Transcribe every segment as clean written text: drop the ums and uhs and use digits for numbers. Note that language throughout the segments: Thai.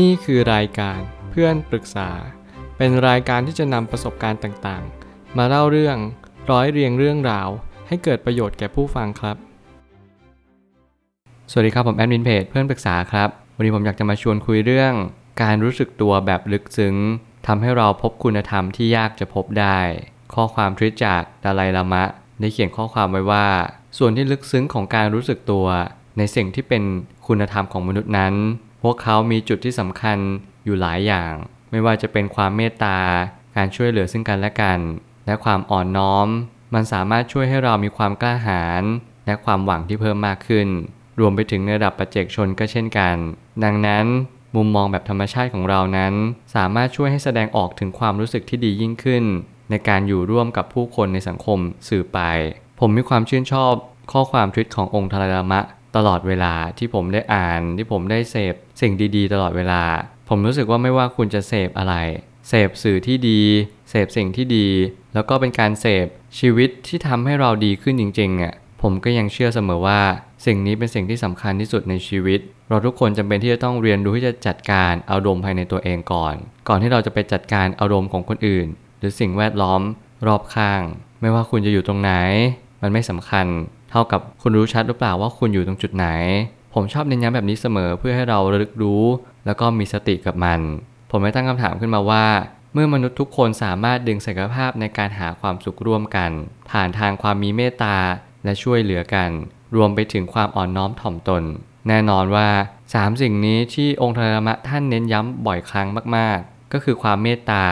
นี่คือรายการเพื่อนปรึกษาเป็นรายการที่จะนำประสบการณ์ต่างๆมาเล่าเรื่องร้อยเรียงเรื่องราวให้เกิดประโยชน์แก่ผู้ฟังครับสวัสดีครับผมแอดมินเพจเพื่อนปรึกษาครับวันนี้ผมอยากจะมาชวนคุยเรื่องการรู้สึกตัวแบบลึกซึ้งทำให้เราพบคุณธรรมที่ยากจะพบได้ข้อความทริตจากดาไลลามะได้เขียนข้อความไว้ว่าส่วนที่ลึกซึ้งของการรู้สึกตัวในสิ่งที่เป็นคุณธรรมของมนุษย์นั้นพวกเขามีจุดที่สำคัญอยู่หลายอย่างไม่ว่าจะเป็นความเมตตาการช่วยเหลือซึ่งกันและกันและความอ่อนน้อมมันสามารถช่วยให้เรามีความกล้าหาญและความหวังที่เพิ่มมากขึ้นรวมไปถึงในระดับปัจเจกชนก็เช่นกันดังนั้นมุมมองแบบธรรมชาติของเรานั้นสามารถช่วยให้แสดงออกถึงความรู้สึกที่ดียิ่งขึ้นในการอยู่ร่วมกับผู้คนในสังคมสื่อไปผมมีความชื่นชอบข้อความทวิตขององค์ดาไลลามะตลอดเวลาที่ผมได้อ่านที่ผมได้เสพสิ่งดีๆตลอดเวลาผมรู้สึกว่าไม่ว่าคุณจะเสพอะไรเสพสื่อที่ดีเสพสิ่งที่ดีแล้วก็เป็นการเสพชีวิตที่ทำให้เราดีขึ้นจริงๆอ่ะผมก็ยังเชื่อเสมอว่าสิ่งนี้เป็นสิ่งที่สำคัญที่สุดในชีวิตเราทุกคนจำเป็นที่จะต้องเรียนรู้ที่จะจัดการอารมณ์ภายในตัวเองก่อนที่เราจะไปจัดการอารมณ์ของคนอื่นหรือสิ่งแวดล้อมรอบข้างไม่ว่าคุณจะอยู่ตรงไหนมันไม่สำคัญเท่ากับคุณรู้ชัดหรือเปล่าว่าคุณอยู่ตรงจุดไหนผมชอบเน้นย้ำแบบนี้เสมอเพื่อให้เราระลึกรู้แล้วก็มีสติกับมันผมได้ตั้งคำถามขึ้นมาว่าเมื่อมนุษย์ทุกคนสามารถดึงศักยภาพในการหาความสุขร่วมกันผ่านทางความมีเมตตาและช่วยเหลือกันรวมไปถึงความอ่อนน้อมถ่อมตนแน่นอนว่า3สิ่งนี้ที่องค์ดาไลลามะท่านเน้นย้ำบ่อยครั้งมากๆก็คือความเมตตา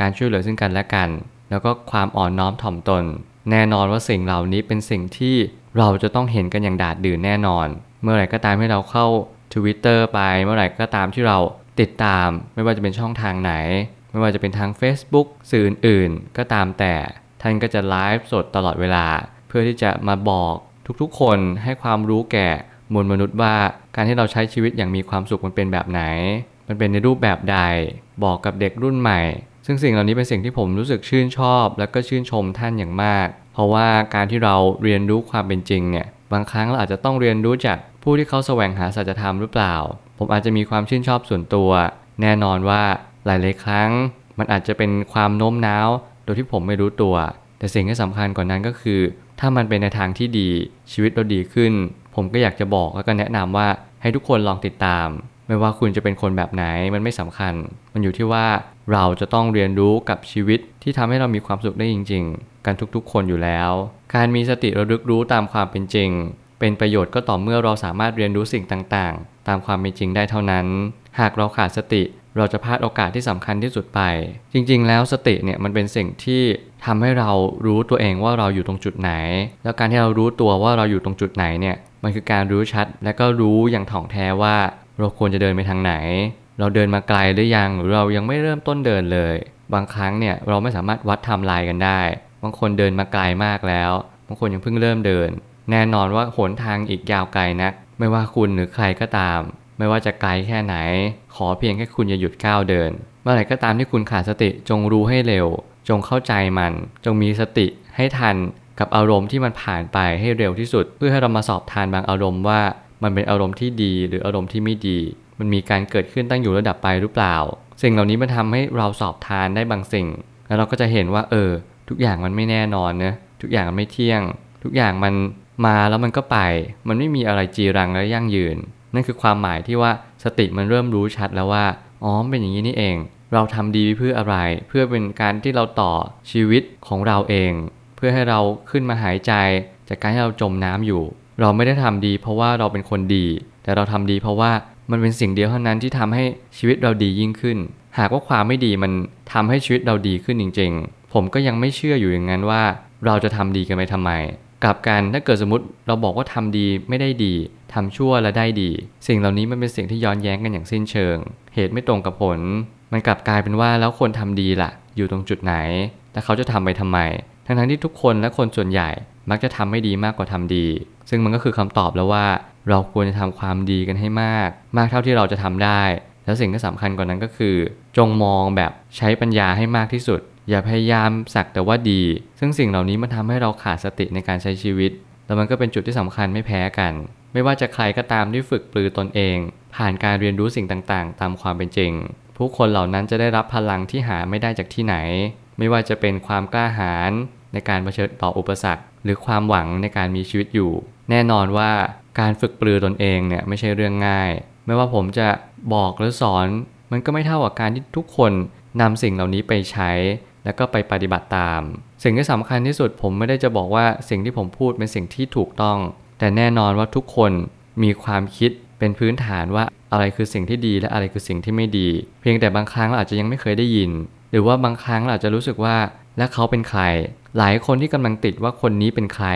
การช่วยเหลือซึ่งกันและกันแล้วก็ความอ่อนน้อมถ่อมตนแน่นอนว่าสิ่งเหล่านี้เป็นสิ่งที่เราจะต้องเห็นกันอย่างดาดดื่นแน่นอนเมื่อไหร่ก็ตามที่เราเข้า Twitter ไปเมื่อไหร่ก็ตามที่เราติดตามไม่ว่าจะเป็นช่องทางไหนไม่ว่าจะเป็นทาง Facebook สื่ออื่นๆก็ตามแต่ท่านก็จะไลฟ์สดตลอดเวลาเพื่อที่จะมาบอกทุกๆคนให้ความรู้แก่มวลมนุษย์ว่าการที่เราใช้ชีวิตอย่างมีความสุขมันเป็นแบบไหนมันเป็นในรูปแบบใดบอกกับเด็กรุ่นใหม่ซึ่งสิ่งเหล่านี้เป็นสิ่งที่ผมรู้สึกชื่นชอบและก็ชื่นชมท่านอย่างมากเพราะว่าการที่เราเรียนรู้ความเป็นจริงเนี่ยบางครั้งเราอาจจะต้องเรียนรู้จากผู้ที่เขาแสวงหาสัจธรรมหรือเปล่าผมอาจจะมีความชื่นชอบส่วนตัวแน่นอนว่าหลายๆครั้งมันอาจจะเป็นความโน้มน้าวโดยที่ผมไม่รู้ตัวแต่สิ่งที่สำคัญกว่านั้นก็คือถ้ามันเป็นในทางที่ดีชีวิตเราดีขึ้นผมก็อยากจะบอกแล้วก็แนะนำว่าให้ทุกคนลองติดตามไม่ว่าคุณจะเป็นคนแบบไหนมันไม่สำคัญมันอยู่ที่ว่าเราจะต้องเรียนรู้กับชีวิตที่ทำให้เรามีความสุขได้จริงๆกันทุกๆคนอยู่แล้วการมีสติระลึกรู้ตามความเป็นจริงเป็นประโยชน์ก็ต่อเมื่อเราสามารถเรียนรู้สิ่งต่างๆตามความเป็นจริงได้เท่านั้นหากเราขาดสติเราจะพลาดโอกาสที่สำคัญที่สุดไปจริงๆแล้วสติเนี่ยมันเป็นสิ่งที่ทำให้เรารู้ตัวเองว่าเราอยู่ตรงจุดไหนแล้วการที่เรารู้ตัวว่าเราอยู่ตรงจุดไหนเนี่ยมันคือการรู้ชัดและก็รู้อย่างถ่องแท้ว่าเราควรจะเดินไปทางไหนเราเดินมาไกลหรือยังหรือเรายังไม่เริ่มต้นเดินเลยบางครั้งเนี่ยเราไม่สามารถวัดไทม์ไลน์กันได้บางคนเดินมาไกลมากแล้วบางคนยังเพิ่งเริ่มเดินแน่นอนว่าหนทางอีกยาวไกลนักไม่ว่าคุณหรือใครก็ตามไม่ว่าจะไกลแค่ไหนขอเพียงแค่คุณอย่าหยุดก้าวเดินเมื่อไหร่ก็ตามที่คุณขาดสติจงรู้ให้เร็วจงเข้าใจมันจงมีสติให้ทันกับอารมณ์ที่มันผ่านไปให้เร็วที่สุดเพื่อให้เรามาสอบทานบางอารมณ์ว่ามันเป็นอารมณ์ที่ดีหรืออารมณ์ที่ไม่ดีมันมีการเกิดขึ้นตั้งอยู่ระดับไปหรือเปล่าสิ่งเหล่านี้มันทำให้เราสอบทานได้บางสิ่งแล้วเราก็จะเห็นว่าทุกอย่างมันไม่แน่นอนนะทุกอย่างมันไม่เที่ยงทุกอย่างมันมาแล้วมันก็ไปมันไม่มีอะไรจีรังและยั่งยืนนั่นคือความหมายที่ว่าสติมันเริ่มรู้ชัดแล้วว่าอ๋อเป็นอย่างนี้นี่เองเราทำดีเพื่ออะไรเพื่อเป็นการที่เราต่อชีวิตของเราเองเพื่อให้เราขึ้นมาหายใจจากการที่เราจมน้ำอยู่เราไม่ได้ทำดีเพราะว่าเราเป็นคนดีแต่เราทำดีเพราะว่ามันเป็นสิ่งเดียวเท่านั้นที่ทำให้ชีวิตเราดียิ่งขึ้นหากว่าความไม่ดีมันทำให้ชีวิตเราดีขึ้นจริงๆผมก็ยังไม่เชื่ออยู่อย่างนั้นว่าเราจะทำดีกันไปทำไมกลับกันถ้าเกิดสมมติเราบอกว่าทำดีไม่ได้ดีทำชั่วและได้ดีสิ่งเหล่านี้มันเป็นสิ่งที่ย้อนแย้งกันอย่างสิ้นเชิงเหตุไม่ตรงกับผลมันกลับกลายเป็นว่าแล้วคนทำดีล่ะอยู่ตรงจุดไหนแล้วเขาจะทำไปทำไมทั้งที่ทุกคนและคนส่วนใหญ่มักจะทำไม่ดีมากกว่าทำดีซึ่งมันก็คือคำตอบแล้วว่าเราควรจะทำความดีกันให้มากเท่าที่เราจะทำได้แล้วสิ่งที่สำคัญกว่านั้นก็คือจงมองแบบใช้ปัญญาให้มากที่สุดอย่าพยายามสักแต่ว่าดีซึ่งสิ่งเหล่านี้มันทำให้เราขาดสติในการใช้ชีวิตแล้วมันก็เป็นจุดที่สำคัญไม่แพ้กันไม่ว่าจะใครก็ตามที่ฝึกปรือตนเอง ผ่านการเรียนรู้สิ่งต่างๆตามความเป็นจริงผู้คนเหล่านั้นจะได้รับพลังที่หาไม่ได้จากที่ไหนไม่ว่าจะเป็นความกล้าหาญในการเผชิญต่ออุปสรรคหรือความหวังในการมีชีวิตอยู่แน่นอนว่าการฝึกปรือตนเองเนี่ยไม่ใช่เรื่องง่ายไม่ว่าผมจะบอกหรือสอนมันก็ไม่เท่ากับการที่ทุกคนนำสิ่งเหล่านี้ไปใช้แล้วก็ไปปฏิบัติตามสิ่งที่สำคัญที่สุดผมไม่ได้จะบอกว่าสิ่งที่ผมพูดเป็นสิ่งที่ถูกต้องแต่แน่นอนว่าทุกคนมีความคิดเป็นพื้นฐานว่าอะไรคือสิ่งที่ดีและอะไรคือสิ่งที่ไม่ดีเพียงแต่บางครั้งเราอาจจะยังไม่เคยได้ยินหรือว่าบางครั้งเราอาจจะรู้สึกว่าและเขาเป็นใครหลายคนที่กำลังติดว่าคนนี้เป็นใคร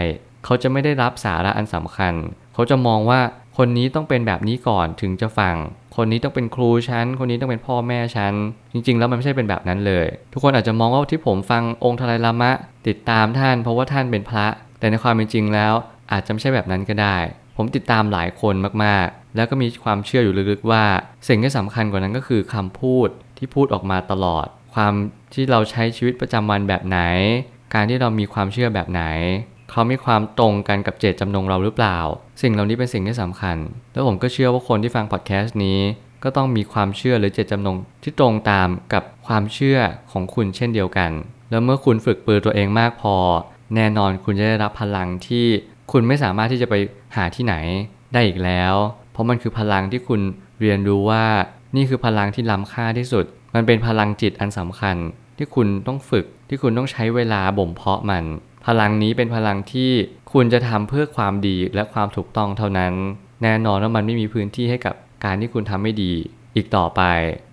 เขาจะไม่ได้รับสาระอันสำคัญเขาจะมองว่าคนนี้ต้องเป็นแบบนี้ก่อนถึงจะฟังคนนี้ต้องเป็นครูฉันคนนี้ต้องเป็นพ่อแม่ฉันจริงๆแล้วมันไม่ใช่เป็นแบบนั้นเลยทุกคนอาจจะมองว่าที่ผมฟังองค์ทลายลามะติดตามท่านเพราะว่าท่านเป็นพระแต่ในความเป็นจริงแล้วอาจจะไม่ใช่แบบนั้นก็ได้ผมติดตามหลายคนมากๆแล้วก็มีความเชื่ออยู่ลึกๆว่าสิ่งที่สำคัญกว่านั้นก็คือคำพูดที่พูดออกมาตลอดความที่เราใช้ชีวิตประจำวันแบบไหนการที่เรามีความเชื่อแบบไหนเขามีความตรงกันกับเจตจำนงเราหรือเปล่าสิ่งเหล่านี้เป็นสิ่งที่สำคัญแล้วผมก็เชื่อว่าคนที่ฟังพอดแคสต์นี้ก็ต้องมีความเชื่อหรือเจตจำนงที่ตรงตามกับความเชื่อของคุณเช่นเดียวกันแล้วเมื่อคุณฝึกปรือตัวเองมากพอแน่นอนคุณจะได้รับพลังที่คุณไม่สามารถที่จะไปหาที่ไหนได้อีกแล้วเพราะมันคือพลังที่คุณเรียนรู้ว่านี่คือพลังที่ล้ำค่าที่สุดมันเป็นพลังจิตอันสำคัญที่คุณต้องฝึกที่คุณต้องใช้เวลาบ่มเพาะมันพลังนี้เป็นพลังที่คุณจะทำเพื่อความดีและความถูกต้องเท่านั้นแน่นอนว่ามันไม่มีพื้นที่ให้กับการที่คุณทำไม่ดีอีกต่อไป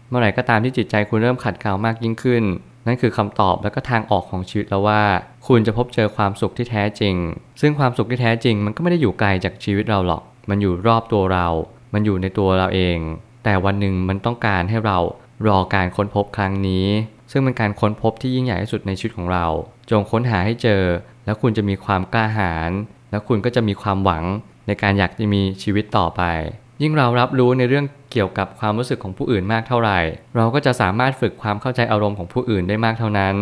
เมื่อไหร่ก็ตามที่จิตใจคุณเริ่มขัดเกลามากยิ่งขึ้นนั่นคือคำตอบและก็ทางออกของชีวิตแล้วว่าคุณจะพบเจอความสุขที่แท้จริงซึ่งความสุขที่แท้จริงมันก็ไม่ได้อยู่ไกลจากชีวิตเราหรอกมันอยู่รอบตัวเรามันอยู่ในตัวเราเองแต่วันหนึ่งมันต้องการให้เรารอการค้นพบครั้งนี้ซึ่งเป็นการค้นพบที่ยิ่งใหญ่ที่สุดในชีวิตของเราจงค้นหาให้เจอแล้วคุณจะมีความกล้าหาญแล้วคุณก็จะมีความหวังในการอยากจะมีชีวิตต่อไปยิ่งเรารับรู้ในเรื่องเกี่ยวกับความรู้สึกของผู้อื่นมากเท่าไหร่เราก็จะสามารถฝึกความเข้าใจอารมณ์ของผู้อื่นได้มากเท่านั้น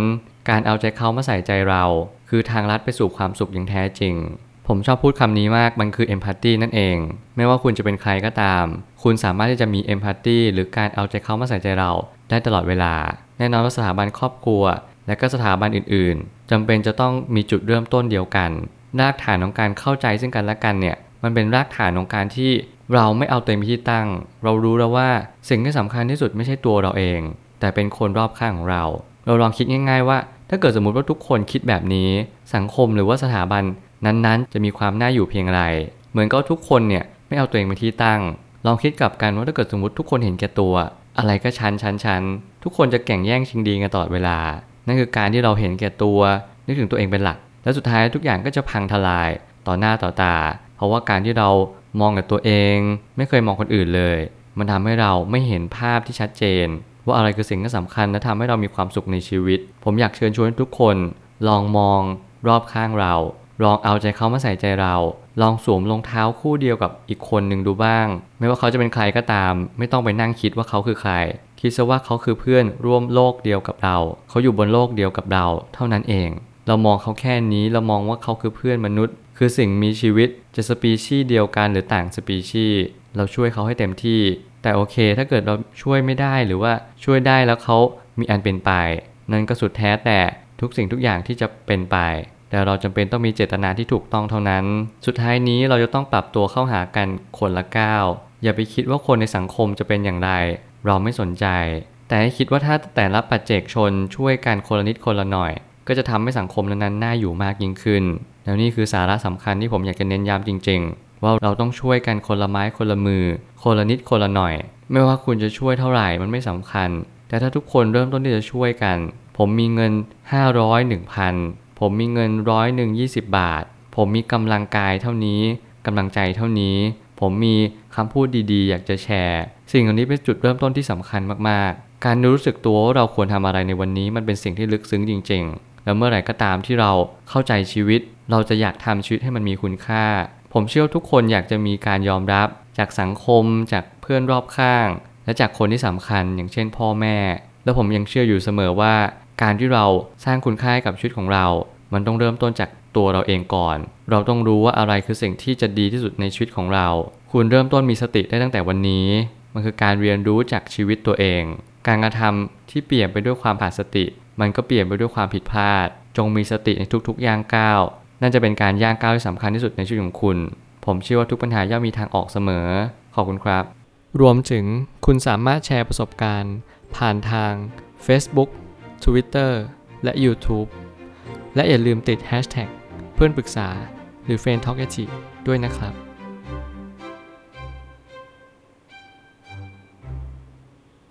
การเอาใจเขามาใส่ใจเราคือทางลัดไปสู่ความสุขอย่างแท้จริงผมชอบพูดคำนี้มากมันคือ empathy นั่นเองไม่ว่าคุณจะเป็นใครก็ตามคุณสามารถที่จะมี empathy หรือการเอาใจเขามาใส่ใจเราได้ตลอดเวลาแน่นอนว่าสถาบันครอบครัวและก็สถาบันอื่นๆจำเป็นจะต้องมีจุดเริ่มต้นเดียวกันรากฐานของการเข้าใจซึ่งกันและกันเนี่ยมันเป็นรากฐานของการที่เราไม่เอาตัวเองเป็นที่ตั้งเรารู้แล้วว่าสิ่งที่สำคัญที่สุดไม่ใช่ตัวเราเองแต่เป็นคนรอบข้างของเราเราลองคิดง่ายๆว่าถ้าเกิดสมมติว่าทุกคนคิดแบบนี้สังคมหรือว่าสถาบันนั้นๆจะมีความน่าอยู่เพียงไรเหมือนกับทุกคนเนี่ยไม่เอาตัวเองเป็นที่ตั้งลองคิดกลับกันว่าถ้าเกิดสมมติทุกคนเห็นแก่ตัวอะไรก็ชั้นทุกคนจะแข่งแย่งชิงดีกันตลอดเวลานั่นคือการที่เราเห็นแก่ตัวนึกถึงตัวเองเป็นหลักและสุดท้ายทุกอย่างก็จะพังทลายต่อหน้าต่อตาเพราะว่าการที่เรามองแต่ตัวเองไม่เคยมองคนอื่นเลยมันทำให้เราไม่เห็นภาพที่ชัดเจนว่าอะไรคือสิ่งที่สำคัญและทำให้เรามีความสุขในชีวิตผมอยากเชิญชวนทุกคนลองมองรอบข้างเราลองเอาใจเขามาใส่ใจเราลองสวมรองเท้าคู่เดียวกับอีกคนหนึ่งดูบ้างไม่ว่าเขาจะเป็นใครก็ตามไม่ต้องไปนั่งคิดว่าเขาคือใครคิดซะว่าเขาคือเพื่อนร่วมโลกเดียวกับเราเขาอยู่บนโลกเดียวกับเราเท่านั้นเองเรามองเขาแค่นี้เรามองว่าเขาคือเพื่อนมนุษย์คือสิ่งมีชีวิตจะสปีชีส์เดียวกันหรือต่างสปีชีส์เราช่วยเขาให้เต็มที่แต่โอเคถ้าเกิดเราช่วยไม่ได้หรือว่าช่วยได้แล้วเขามีอันเป็นไปนั่นก็สุดแท้แต่ทุกสิ่งทุกอย่างที่จะเป็นไปแต่เราจำเป็นต้องมีเจตนาที่ถูกต้องเท่านั้นสุดท้ายนี้เราจะต้องปรับตัวเข้าหากันคนละก้าวอย่าไปคิดว่าคนในสังคมจะเป็นอย่างไรเราไม่สนใจแต่ให้คิดว่าถ้าแต่ละปัจเจกชนช่วยกันคนละนิดคนละหน่อยก็จะทำให้สังคมนั้นน่าอยู่มากยิ่งขึ้นแล้วนี่คือสาระสำคัญที่ผมอยากจะเน้นย้ำจริงๆว่าเราต้องช่วยกันคนละไม้คนละมือคนละนิดคนละหน่อยไม่ว่าคุณจะช่วยเท่าไหร่มันไม่สำคัญแต่ถ้าทุกคนเริ่มต้นที่จะช่วยกันผมมีเงิน500 1,000ผมมีเงิน100 20 บาทผมมีกำลังกายเท่านี้กำลังใจเท่านี้ผมมีคำพูดดีๆอยากจะแชร์สิ่งเหล่านี้เป็นจุดเริ่มต้นที่สำคัญมากๆการรู้สึกตัวว่าเราควรทำอะไรในวันนี้มันเป็นสิ่งที่ลึกซึ้งจริงๆและเมื่อไหร่ก็ตามที่เราเข้าใจชีวิตเราจะอยากทำชีวิตให้มันมีคุณค่าผมเชื่อทุกคนอยากจะมีการยอมรับจากสังคมจากเพื่อนรอบข้างและจากคนที่สำคัญอย่างเช่นพ่อแม่และผมยังเชื่ออยู่เสมอว่าการที่เราสร้างคุณค่าให้กับชีวิตของเรามันต้องเริ่มต้นจากตัวเราเองก่อนเราต้องรู้ว่าอะไรคือสิ่งที่จะดีที่สุดในชีวิตของเรา คุณเริ่มต้นมีสติได้ตั้งแต่วันนี้มันคือการเรียนรู้จากชีวิตตัวเองการกระทำที่เปลี่ยนไปด้วยความผ่านสติมันก็เปลี่ยนไปด้วยความผิดพลาดจงมีสติในทุกๆย่างก้าวนั่นจะเป็นการย่างก้าวที่สำคัญที่สุดในชีวิตของคุณผมเชื่อว่าทุกปัญหาย่อมมีทางออกเสมอขอบคุณครับรวมถึงคุณสามารถแชร์ประสบการณ์ผ่านทาง Facebook Twitter และ YouTube และอย่าลืมติด Hashtag เพื่อนปรึกษาหรือ Friend Talkative ด้วยนะครับ